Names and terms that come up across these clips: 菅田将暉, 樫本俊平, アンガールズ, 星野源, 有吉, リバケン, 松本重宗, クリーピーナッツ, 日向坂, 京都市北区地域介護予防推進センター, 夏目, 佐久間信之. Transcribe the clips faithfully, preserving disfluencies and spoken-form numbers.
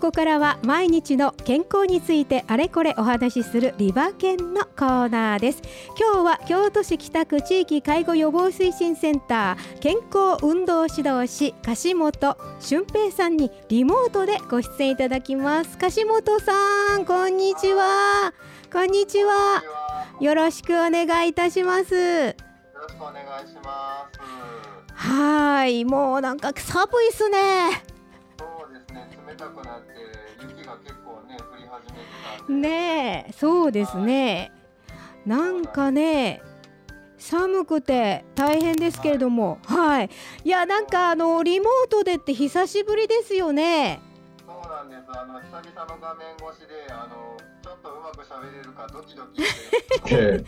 ここからは毎日の健康についてあれこれお話しするリバケンのコーナーです。今日は京都市北区地域介護予防推進センター健康運動指導士樫本俊平さんにリモートでご出演いただきます。樫本さん、こんにちは。こんにちは。よろしくお願いいたします。よろしくお願いします。はい、もうなんか寒いっすね。そうですね、冷たくなって雪が結構ね降り始めてたんでねえ、そうですね、はい、なんかね寒くて大変ですけれども、はい、はい、いやなんかあのリモートでって久しぶりですよね。そうなんです、あの久々の画面越しであのちょっとうまく喋れるかドキドキして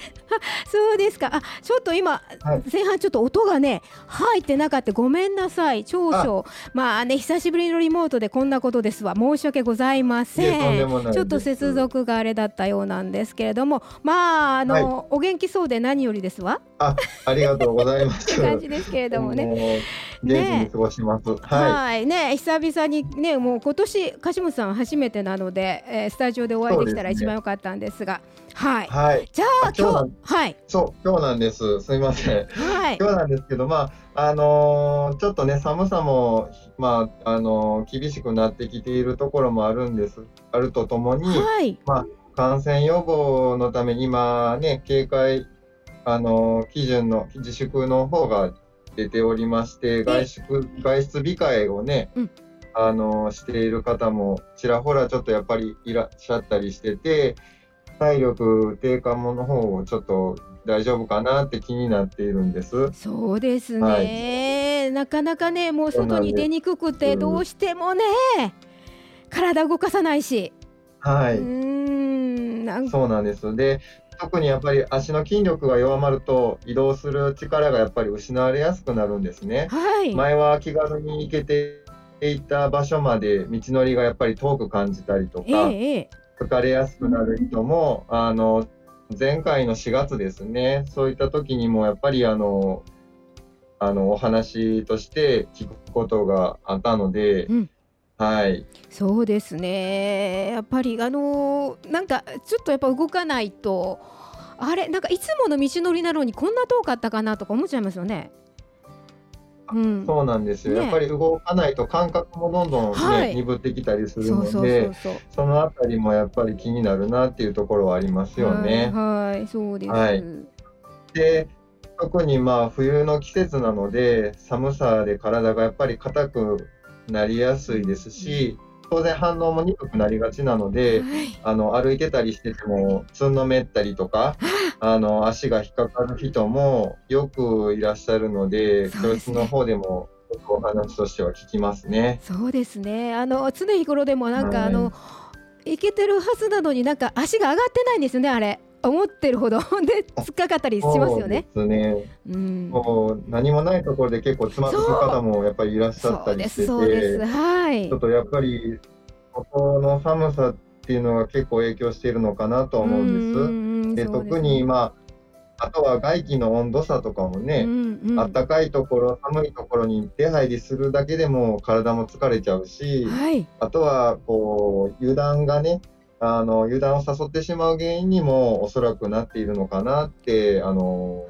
そうですか。あ、ちょっと今、はい、前半ちょっと音がね入ってなかった、ごめんなさい長所。まあね、久しぶりのリモートでこんなことですわ、申し訳ございません。ちょっと接続があれだったようなんですけれども、まああの、はい、お元気そうで何よりですわ。 あ, ありがとうございますって感じですけれどもね、元気に過ごします、ね、はい、はいね、久々にね、もう今年樫本さん初めてなので、えー、スタジオでお会いできたら一番良かったんですが、はい、はい、じゃあ今日、はい、そう今日なんです、すみません、はい、今日なんですけど、まああのー、ちょっとね寒さも、まああのー、厳しくなってきているところもあるんです、あるとともに、はい、まあ、感染予防のために今ね警戒、あのー、基準の自粛の方が出ておりまして、外出、外出控えをね、うん、あのしている方もちらほらちょっとやっぱりいらっしゃったりしてて、体力低下もの方をちょっと大丈夫かなって気になっているんです。そうですね、はい、なかなかねもう外に出にくくてどうしてもね体動かさないし、はい、うーん、なんかそうなんです。で特にやっぱり足の筋力が弱まると移動する力がやっぱり失われやすくなるんですね、はい、前は気軽に行けていた場所まで道のりがやっぱり遠く感じたりとか、えー、疲れやすくなる人も、うん、あの前回のしがつですね、そういった時にもやっぱりあのあのお話として聞くことがあったので、うん、はい、そうですね、やっぱりあのー、なんかちょっとやっぱ動かないとあれ、なんかいつもの道のりなのにこんな遠かったかなとか思っちゃいますよね、うん、そうなんですよ、ね、やっぱり動かないと感覚もどんどん、ね、はい、鈍ってきたりするので、そうそうそうそう、そのあたりもやっぱり気になるなっていうところはありますよね。はい、はい、そうです、はい、で特にまあ冬の季節なので寒さで体がやっぱり硬くなりやすいですし、当然反応も鈍くなりがちなので、はい、あの歩いてたりしててもつんのめったりとかあの足が引っかかる人もよくいらっしゃるので、教室の方でもお話としては聞きますね。そうですね、あの常日頃でもなんか、はい、あのいけてるはずなのになんか足が上がってないんですよね、あれ思ってるほどで突っかかったりしますよね。そうですね、うん、もう何もないところで結構つまずく方もやっぱりいらっしゃったりしてて、そうです、はい、ちょっとやっぱりここの寒さっていうのが結構影響しているのかなと思うんです。で、特にまああとは外気の温度差とかもね、うんうん、暖かいところ寒いところに出入りするだけでも体も疲れちゃうし、はい、あとはこう油断がねあの油断を誘ってしまう原因にもおそらくなっているのかなってあの、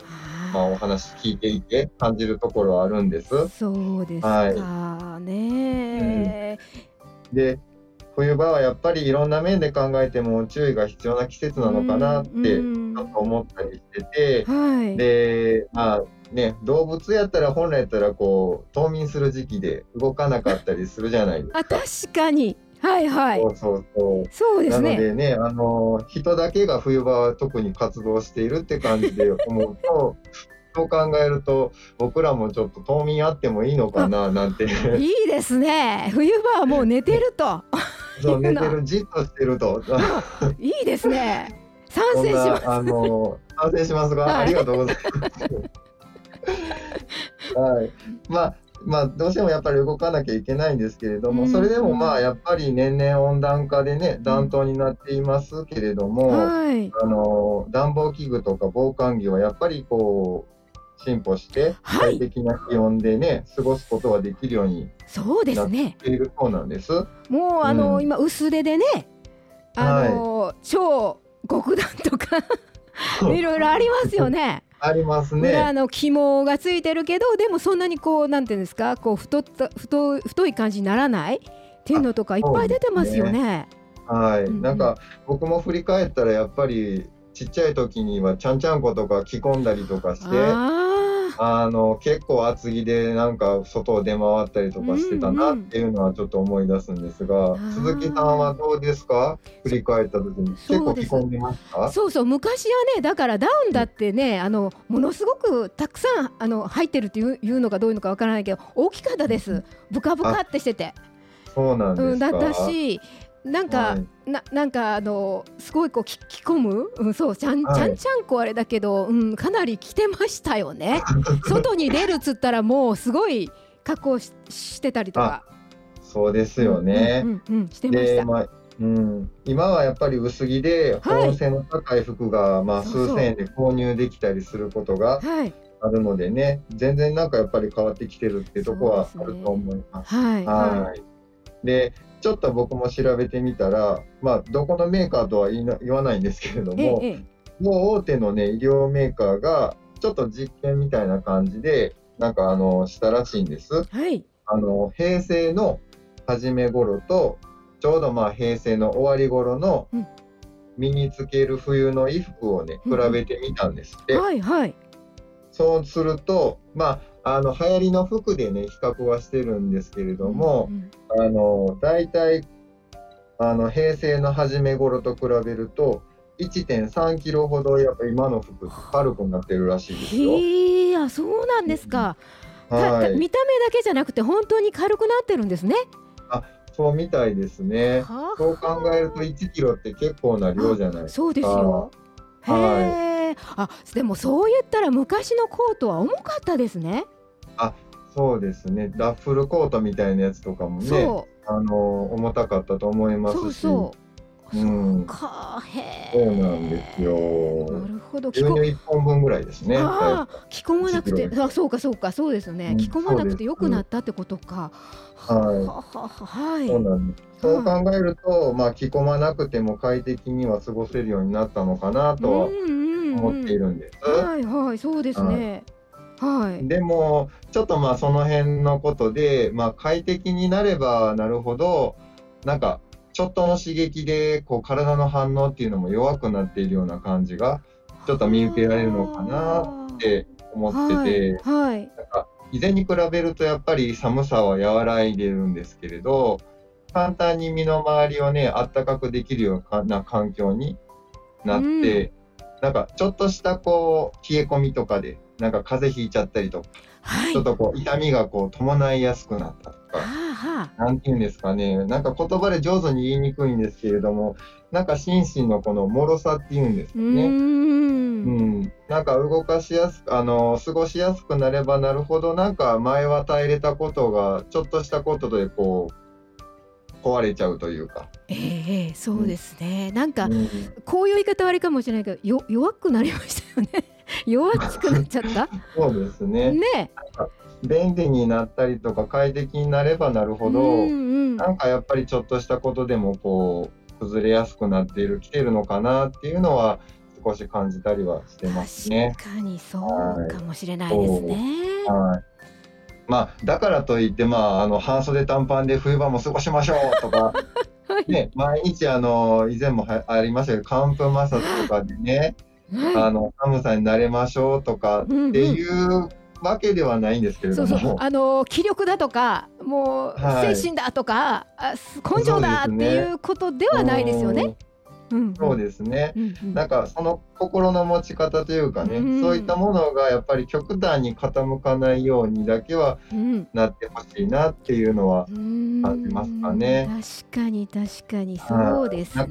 まあ、お話聞いていて感じるところはあるんです。そうですかね、うん、で冬場はやっぱりいろんな面で考えても注意が必要な季節なのかなってちょっと思ったりしてて、はい、でまあね、動物やったら本来やったらこう冬眠する時期で動かなかったりするじゃないですか。あ、確かに、はいはい、そうそうそう、そうですね、なのでね、あの人だけが冬場は特に活動しているって感じで思うとそう考えると僕らもちょっと冬眠あってもいいのかななんていいですね、冬場はもう寝てるとそう寝てる、じっとしてるといいですね、賛成します、あの賛成しますが、はい、ありがとうございます、はい、まあまあ、どうしてもやっぱり動かなきゃいけないんですけれども、それでもまあやっぱり年々温暖化でね暖冬になっていますけれども、あの暖房器具とか防寒着はやっぱりこう進歩して快適な気温でね、はい、過ごすことができるようになっているそうなんです。そうですね、もうあの、うん、今薄手でね、あの、はい、超極暖とかいろいろありますよね。ありますね。裏の肝がついてるけど、でもそんなにこうなんていうんですか、こう 太, った太, 太い感じにならないっていうのとかいっぱい出てますよね。はい、うん、なんか僕も振り返ったらやっぱりちっちゃい時にはちゃんちゃんことか着込んだりとかして、ああの結構厚着でなんか外を出回ったりとかしてたなっていうのはちょっと思い出すんですが、うんうん、鈴木さんはどうですか、振り返った時に結構着込んでましたか？そうそう、昔はね、だからダウンだってね、あのものすごくたくさんあの入ってるっていう、いうのかどういうのかわからないけど大きかったです。ブカブカってしてて。そうなんですか。だったし、なんか、はい、な, なんかあのすごいこう着込む、うん、そうちゃん、はい、ちゃんちゃんこあれだけど、うん、かなり着てましたよね。外に出るっつったらもうすごい格好 し, してたりとか。そうですよね、うんうんうん、してました。で、まあうん、今はやっぱり薄着で保温性の高い服が、まあ、数千円で購入できたりすることがあるのでね、はい、全然なんかやっぱり変わってきてるってとこはあると思います。はい、はいでちょっと僕も調べてみたら、まあ、どこのメーカーとは言わないんですけれども、ええ、もう大手の、ね、医療メーカーがちょっと実験みたいな感じでなんかあのしたらしいんです、はい、あの平成の初め頃とちょうどまあ平成の終わり頃の身につける冬の衣服を、ね、比べてみたんですって、うんはいはい、そうすると、まああの流行りの服でね比較はしてるんですけれども、うんうん、あのだいたいあの平成の初め頃と比べると いってんさんキロほどやっぱ今の服って軽くなってるらしいですよ。へー、あ、そうなんですか、うんはい、見た目だけじゃなくて本当に軽くなってるんですね。あ、そうみたいですね。ははそう考えるといちキロって結構な量じゃないですか。そうですよ。へー、はいあでもそう言ったら昔のコートは重かったですね。あそうですね、ダッフルコートみたいなやつとかもねあの重たかったと思いますし。そうそう、うん、そうかへえそうなんですよ。なるほど。牛乳いっぽんぶんぐらいですね。あ着込まなくてあそうかそうかそうですね、うん、着込まなくて良くなったってことか。はいそうなんです。そう考えると、まあ、着込まなくても快適には過ごせるようになったのかなとは、うん思っているんです、うん、はいはいそうですね、はいはい、でもちょっとまあその辺のことで、まあ、快適になればなるほどなんかちょっとの刺激でこう体の反応っていうのも弱くなっているような感じがちょっと見受けられるのかなって思ってて、はいはい、なんか以前に比べるとやっぱり寒さは和らいでるんですけれど簡単に身の回りをねあったかくできるような環境になって、うんなんかちょっとしたこう冷え込みとかでなんか風邪ひいちゃったりとか、はい、ちょっとこう痛みがこう伴いやすくなったとか、はあはあ、なんていうんですかねなんか言葉で上手に言いにくいんですけれどもなんか心身のこの脆さっていうんですかねうん、うん、なんか動かしやすくあの過ごしやすくなればなるほどなんか前は耐えれたことがちょっとしたことでこう壊れちゃうというか、えー、そうですね、うん、なんか、うん、こういう言い方はあれかもしれないけどよ弱くなりましたよね弱くなっちゃったそうです ね, ね便利になったりとか快適になればなるほど、うんうん、なんかやっぱりちょっとしたことでもこう崩れやすくなっているきてるのかなっていうのは少し感じたりはしてますね。確かにそうかもしれないですね。はいまあ、だからといって、まあ、あの半袖短パンで冬場も過ごしましょうとか、はいね、毎日あの以前もありましたけど寒風摩擦とかでね、はい、あの寒さに慣れましょうとかっていうわけではないんですけれども、うんうん、そうそうあの気力だとかもう精神だとか、はい、根性だっていうことではないですよね。そうですね、うんうん、なんかその心の持ち方というかね、うん、そういったものがやっぱり極端に傾かないようにだけはなってほしいなっていうのは感じますかね、うん、確かに確かにそうですね。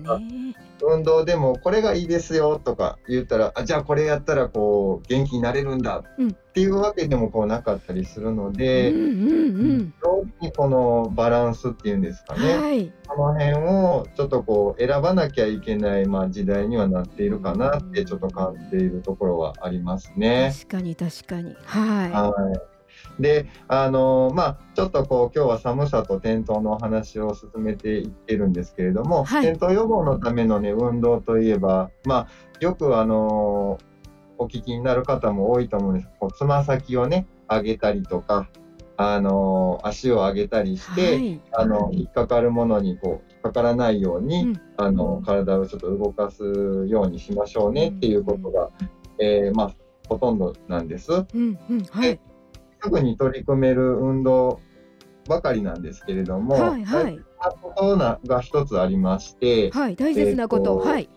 運動でもこれがいいですよとか言ったら、あ、じゃあこれやったらこう元気になれるんだっていうわけでもこうなかったりするので、どうにこのバランスっていうんですかね、はい、この辺をちょっとこう選ばなきゃいけない、まあ、時代にはなっているかなってちょっと感じているところはありますね。確かに確かに、はい、はいであのまあ、ちょっとこう今日は寒さと転倒のお話を進めていってるんですけれども、はい、転倒予防のための、ね、運動といえば、まあ、よく、あのー、お聞きになる方も多いと思うんですけど、こうつま先を、ね、上げたりとか、あのー、足を上げたりして、はい、あの引っかかるものにこう引っかからないように、うん、あの体をちょっと動かすようにしましょうねっていうことが、えーまあ、ほとんどなんです。うんうんはいすぐに取り組める運動ばかりなんですけれども、はいはい、大事なことが一つありまして、はい、大切なこと、はい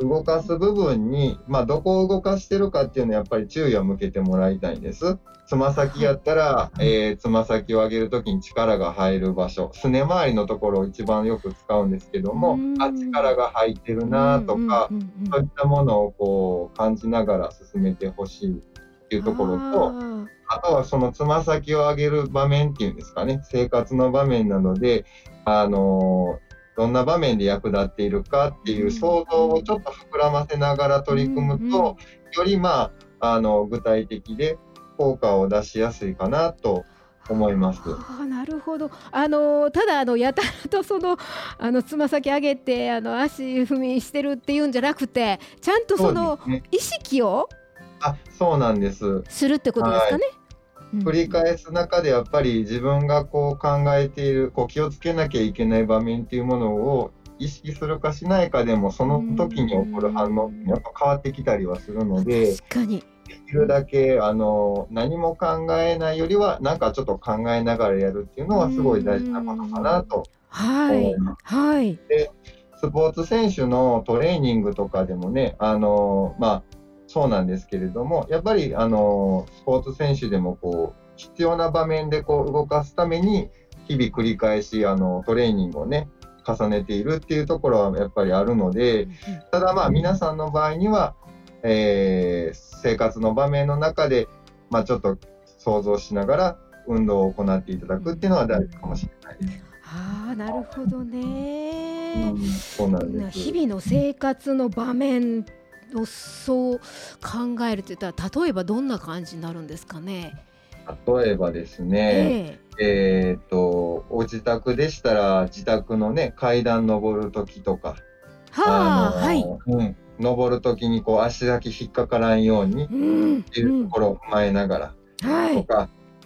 うん、動かす部分に、まあ、どこを動かしてるかっていうのはやっぱり注意を向けてもらいたいんです。つま先やったら、はいえー、つま先を上げるときに力が入る場所、すね周りのところを一番よく使うんですけども、あ、力が入ってるなとか、そういったものをこう感じながら進めてほしいっていうところと、あとはそのつま先を上げる場面っていうんですかね、生活の場面なので、あのー、どんな場面で役立っているかっていう想像をちょっと膨らませながら取り組むと、より、まあ、あの具体的で効果を出しやすいかなと思います。あ、なるほど。あのただあのやたらとそのあのつま先上げてあの足踏みしてるっていうんじゃなくて、ちゃんとその意識をあそうなんですするってことですかね、はい、繰り返す中でやっぱり自分がこう考えているこう気をつけなきゃいけない場面っていうものを意識するかしないかでも、その時に起こる反応やっぱ変わってきたりはするので、確かにできるだけあの何も考えないよりはなんかちょっと考えながらやるっていうのはすごい大事なことかなと思います。はいはい、でスポーツ選手のトレーニングとかでもね、あのまあそうなんですけれども、やっぱりあのスポーツ選手でもこう必要な場面でこう動かすために日々繰り返しあのトレーニングをね重ねているっていうところはやっぱりあるので、ただまあ皆さんの場合には、えー、生活の場面の中で、まあ、ちょっと想像しながら運動を行っていただくっていうのは大事かもしれないです。あー、なるほどね、うん、そうなんです。日々の生活の場面そう考えるといったら、例えばどんな感じになるんですかね。例えばですね、えーえー、とお自宅でしたら自宅の、ね、階段登る時とか、はあ、あのーはいうん、登る時にこう足先引っかからんようにっていうところを踏まえながらとか、うんうんはい、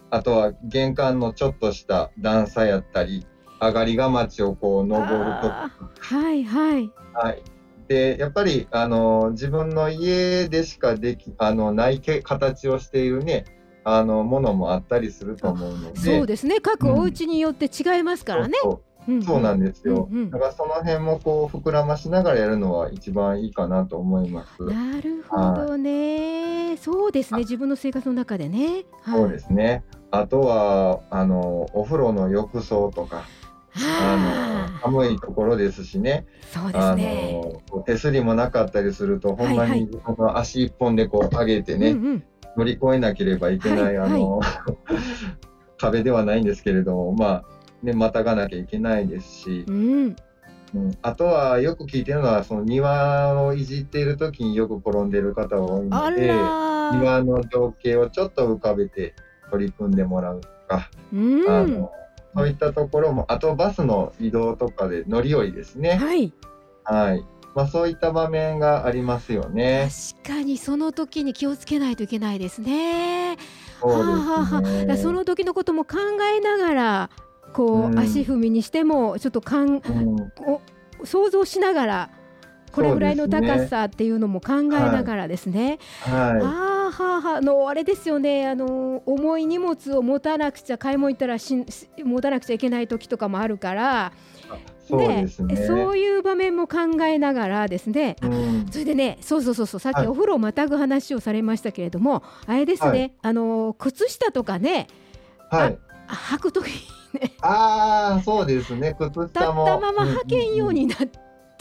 あとは玄関のちょっとした段差やったり上がりがちをこう登る時とか、はいはいはいでやっぱりあの自分の家でしかできあのない形をしている、ね、あのものもあったりすると思うので、そうですね、各お家によって違いますからね、うん、そうそう、そうなんですよ、うんうん、だからその辺もこう膨らましながらやるのは一番いいかなと思います。なるほどね、はい、そうですね、自分の生活の中でね、はい、そうですね。あとはあのお風呂の浴槽とか、あの寒いところですしね、そうですね、あの手すりもなかったりすると、はいはい、ほんまにこの足一本でこう上げてね、うんうん、乗り越えなければいけない、はいはい、あの壁ではないんですけれども、まあね、またがなきゃいけないですし、うんうん、あとはよく聞いてるのはその庭をいじっている時によく転んでる方が多いので、庭の情景をちょっと浮かべて取り組んでもらうとか、うん、あのそういったところも、あとバスの移動とかで乗り降りですね、はいはいまあ、そういった場面がありますよね。確かにその時に気をつけないといけないですね。そうですね、はあはあ、だその時のことも考えながらこう、うん、足踏みにしてもちょっとかん、うん、想像しながらこれぐらいの高さっていうのも考えながらですね、はいはい、あははのあれですよね、あの重い荷物を持たなくちゃ買い物行ったらし持たなくちゃいけない時とかもあるから、そうですね、でそういう場面も考えながらですね、うん、それでねそうそうそうそうさっきお風呂をまたぐ話をされましたけれども、はい、あれですね、はい、あの靴下とかね、はい、履く時ね、ああそうですね、靴下も立ったまま履けんようになって、うん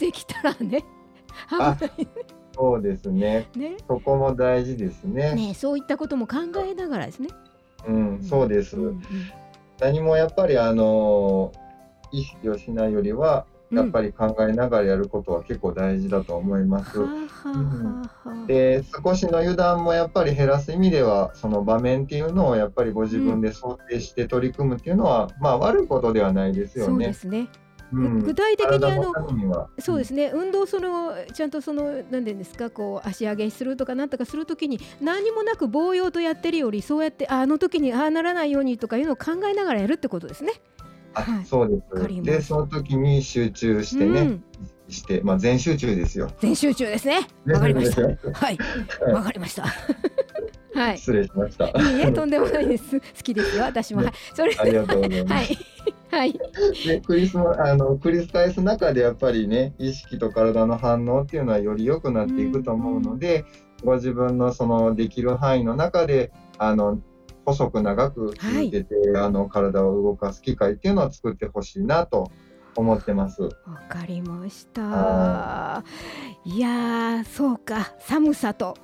ってきたらね、危ないね。そうですね。ね、そこも大事ですね。ね、そういったことも考えながらですね。うん、そうです。うんうん、何もやっぱりあの意識をしないよりはやっぱり考えながらやることは結構大事だと思います。で、少しの油断もやっぱり減らす意味では、その場面っていうのをやっぱりご自分で想定して取り組むっていうのは、うん、まあ悪いことではないですよね。そうですね。うん、具体的にあのそうですね、運動そのちゃんとその何でですか、こう足上げするとかなんとかするときに何もなくぼうようとやってるより、そうやってあの時にああならないようにとかいうのを考えながらやるってことですね。あ、はい、そうです。で、その時に集中してね、うん、して、まあ全集中ですよ。全集中ですね。わかりました。はい、わかりました。はい。失礼しました。いいえ、とんでもないです。好きですよ、私も。はい。それでは、ありがとうございます。はい。はい、でクリスもあの繰り返す中でやっぱりね、意識と体の反応っていうのはより良くなっていくと思うので、うん、ご自分のそのできる範囲の中であの細く長く続けて、はい、あの体を動かす機会っていうのを作ってほしいなと思ってます。わかりました。いやー、そうか、寒さと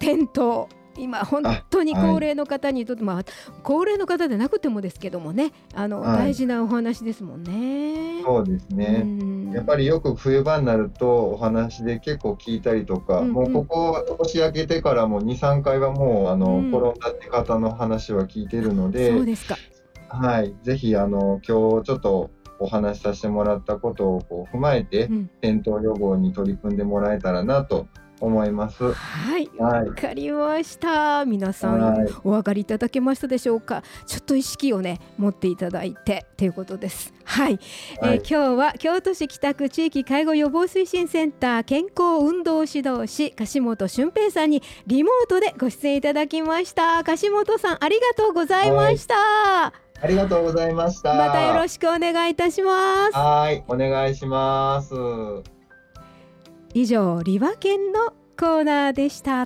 転倒。今本当に高齢の方にとって、はい、まあ高齢の方でなくてもですけどもね、あの、はい、大事なお話ですもんね。そうですね。やっぱりよく冬場になるとお話で結構聞いたりとか、うんうん、もうここ年明けてからもに、さんかいはもうあの、うん、転んだって方の話は聞いてるので、そうですか。はい、ぜひあの今日ちょっとお話しさせてもらったことをこう踏まえて、うん、転倒予防に取り組んでもらえたらなと。思います。はい、わかりました。皆さん、はい、お分かりいただけましたでしょうか。ちょっと意識をね持っていただいてということです。はい、はい、えー、今日は京都市北区地域介護予防推進センター健康運動指導士樫本俊平さんにリモートでご出演いただきました。樫本さん、ありがとうございました。はい、ありがとうございました。またよろしくお願いいたします。はい、お願いします。以上、リワケンのコーナーでした。